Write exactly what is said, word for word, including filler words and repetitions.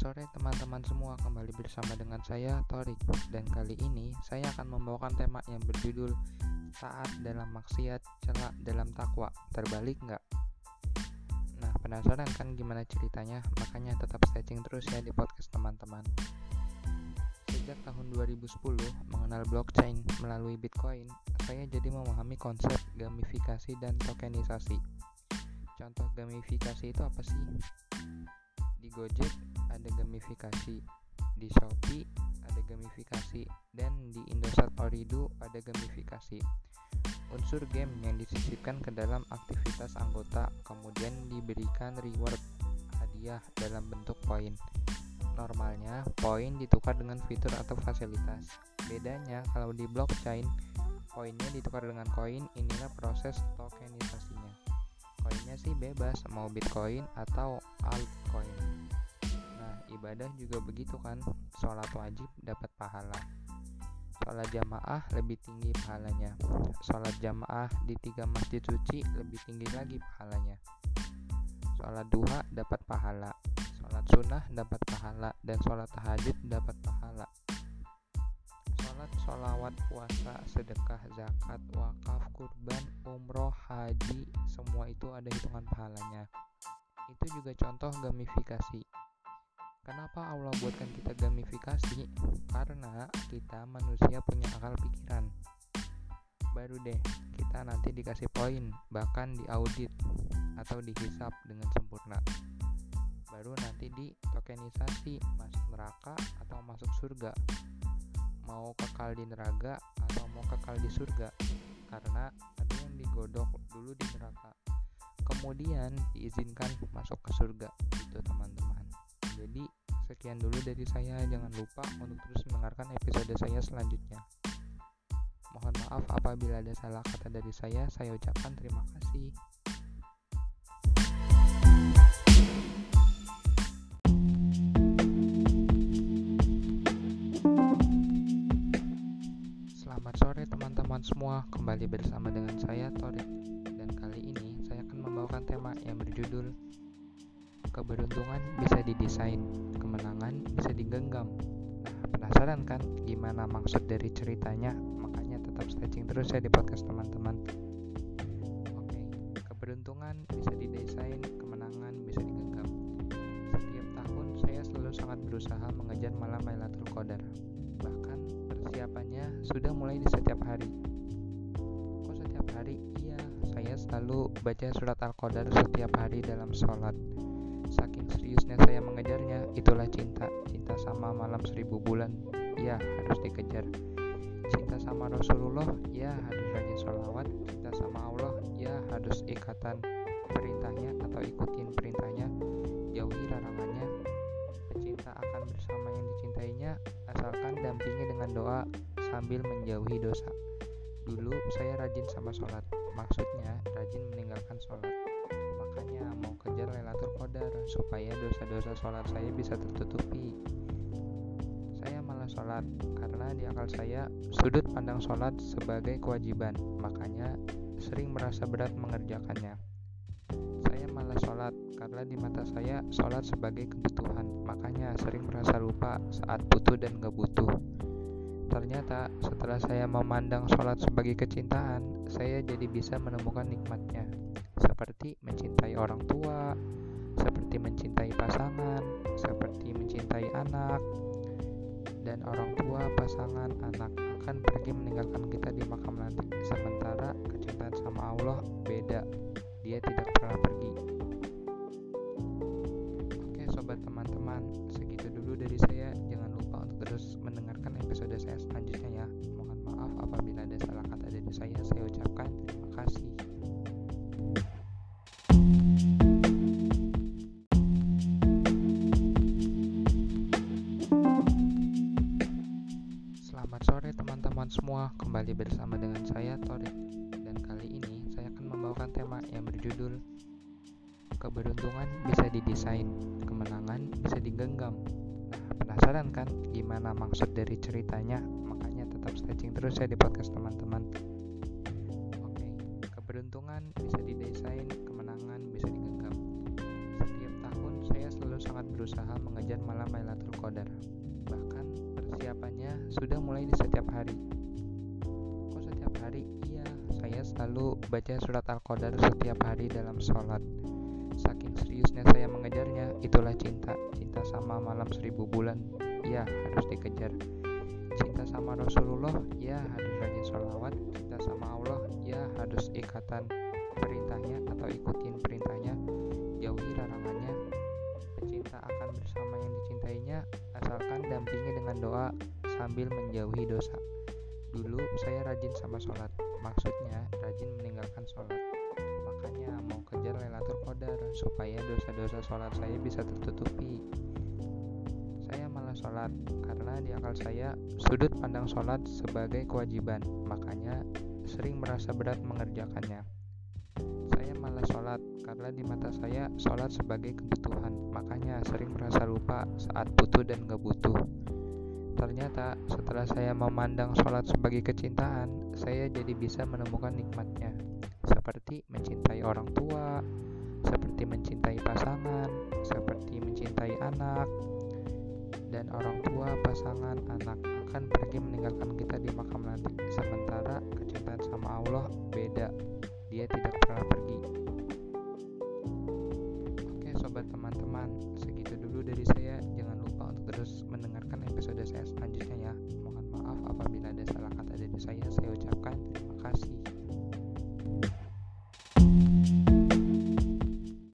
sore teman-teman semua, kembali bersama dengan saya Torik, dan kali ini saya akan membawakan tema yang berjudul Taat dalam maksiat, celak dalam takwa, terbalik nggak? Nah, penasaran kan gimana ceritanya? Makanya tetap stretching terus ya di podcast teman-teman. Sejak tahun dua ribu sepuluh mengenal blockchain melalui Bitcoin, saya jadi memahami konsep gamifikasi dan tokenisasi. Contoh gamifikasi itu apa sih? Di Gojek ada gamifikasi, di Shopee ada gamifikasi, dan di Indosat Ooredoo ada gamifikasi. Unsur game yang disisipkan ke dalam aktivitas anggota kemudian diberikan reward hadiah dalam bentuk poin. Normalnya poin ditukar dengan fitur atau fasilitas. Bedanya kalau di blockchain poinnya ditukar dengan koin, inilah proses tokenisasinya. Koinnya sih bebas, mau Bitcoin atau altcoin. Nah, ibadah juga begitu kan, sholat wajib dapat pahala, sholat jamaah lebih tinggi pahalanya, sholat jamaah di tiga masjid suci lebih tinggi lagi pahalanya, sholat duha dapat pahala, sholat sunnah dapat pahala, dan sholat tahajud dapat pahala. Sholat, sholawat, puasa, sedekah, zakat, wakaf, kurban, umroh, haji, semua itu ada hitungan pahalanya. Itu juga contoh gamifikasi. Kenapa Allah buatkan kita gamifikasi? Karena kita manusia punya akal pikiran. Baru deh kita nanti dikasih poin, bahkan diaudit atau dihisap dengan sempurna. Baru nanti di tokenisasi, masuk neraka atau masuk surga, mau kekal di neraka atau mau kekal di surga, karena ada yang digodok dulu di neraka kemudian diizinkan masuk ke surga gitu teman-teman. Jadi sekian dulu dari saya, jangan lupa untuk terus mendengarkan episode saya selanjutnya. Mohon maaf apabila ada salah kata dari saya, saya ucapkan terima kasih. Semua, kembali bersama dengan saya Torik, dan kali ini saya akan membawakan tema yang berjudul Keberuntungan bisa didesain, kemenangan bisa digenggam. Nah, penasaran kan gimana maksud dari ceritanya? Makanya tetap stretching terus ya di podcast teman-teman. Oke, keberuntungan bisa didesain, kemenangan bisa digenggam. Setiap tahun saya selalu sangat berusaha mengejar malam Lailatul Qadar. Bahkan persiapannya sudah mulai di setiap hari. Hari iya, saya selalu baca surat Al-Qadar setiap hari dalam sholat. Saking seriusnya saya mengejarnya, itulah cinta. Cinta sama malam seribu bulan, ya harus dikejar. Cinta sama Rasulullah, ya harus rajin sholawat. Cinta sama Allah, ya harus ikatan perintahnya atau ikutin perintahnya, jauhi larangannya. Pecinta akan bersama yang dicintainya, asalkan dampingi dengan doa sambil menjauhi dosa. Dulu saya rajin sama sholat, maksudnya rajin meninggalkan sholat. Makanya mau kejar Lailatul Qadar supaya dosa-dosa sholat saya bisa tertutupi. Saya malah sholat karena di akal saya sudut pandang sholat sebagai kewajiban, makanya sering merasa berat mengerjakannya. Saya malah sholat karena di mata saya sholat sebagai kebutuhan, makanya sering merasa lupa saat butuh dan gak butuh. Ternyata setelah saya memandang sholat sebagai kecintaan, saya jadi bisa menemukan nikmatnya. Seperti mencintai orang tua, seperti mencintai pasangan, seperti mencintai anak. Dan orang tua, pasangan, anak akan pergi meninggalkan kita di makam nanti. Sementara kecintaan sama Allah beda, dia tidak pernah pergi. Oke sobat teman-teman, segitu dulu dari saya. Jangan lupa untuk terus mendengar episode saya selanjutnya ya. Mohon maaf apabila ada salah kata dari saya, saya ucapkan terima kasih. Selamat sore teman-teman semua, kembali bersama dengan saya Torik, dan kali ini saya akan membawakan tema yang berjudul Keberuntungan bisa didesain, kemenangan bisa digenggam. Penasaran kan gimana maksud dari ceritanya? Makanya tetap stretching terus ya di podcast teman-teman. Oke, keberuntungan bisa didesain, kemenangan bisa digenggam. Setiap tahun saya selalu sangat sangat berusaha mengejar malam Lailatul Qadar. Bahkan persiapannya sudah mulai di setiap hari. Kok setiap hari? Iya, saya selalu baca surat Al-Qadar setiap hari dalam sholat. Saking seriusnya saya mengejarnya, itulah cinta. Cinta sama malam seribu bulan, ya harus dikejar. Cinta sama Rasulullah, ya harus rajin sholawat. Cinta sama Allah, ya harus ikatan perintahnya atau ikutin perintahnya, jauhi larangannya. Pecinta akan bersama yang dicintainya, asalkan dampingi dengan doa sambil menjauhi dosa. Dulu saya rajin sama sholat, maksudnya rajin meninggalkan sholat. Makanya mau kejar Lailatul Qadar supaya dosa-dosa sholat saya bisa tertutupi. Saya malah sholat karena di akal saya sudut pandang sholat sebagai kewajiban, makanya sering merasa berat mengerjakannya. Saya malah sholat karena di mata saya sholat sebagai kebutuhan, makanya sering merasa lupa saat butuh dan gak butuh. Ternyata setelah saya memandang sholat sebagai kecintaan, saya jadi bisa menemukan nikmatnya. Seperti mencintai orang tua, seperti mencintai pasangan, seperti mencintai anak. Dan orang tua, pasangan, anak akan pergi meninggalkan kita di makam nanti. Sementara kecintaan sama Allah beda, dia tidak pernah pergi. Oke sobat teman-teman,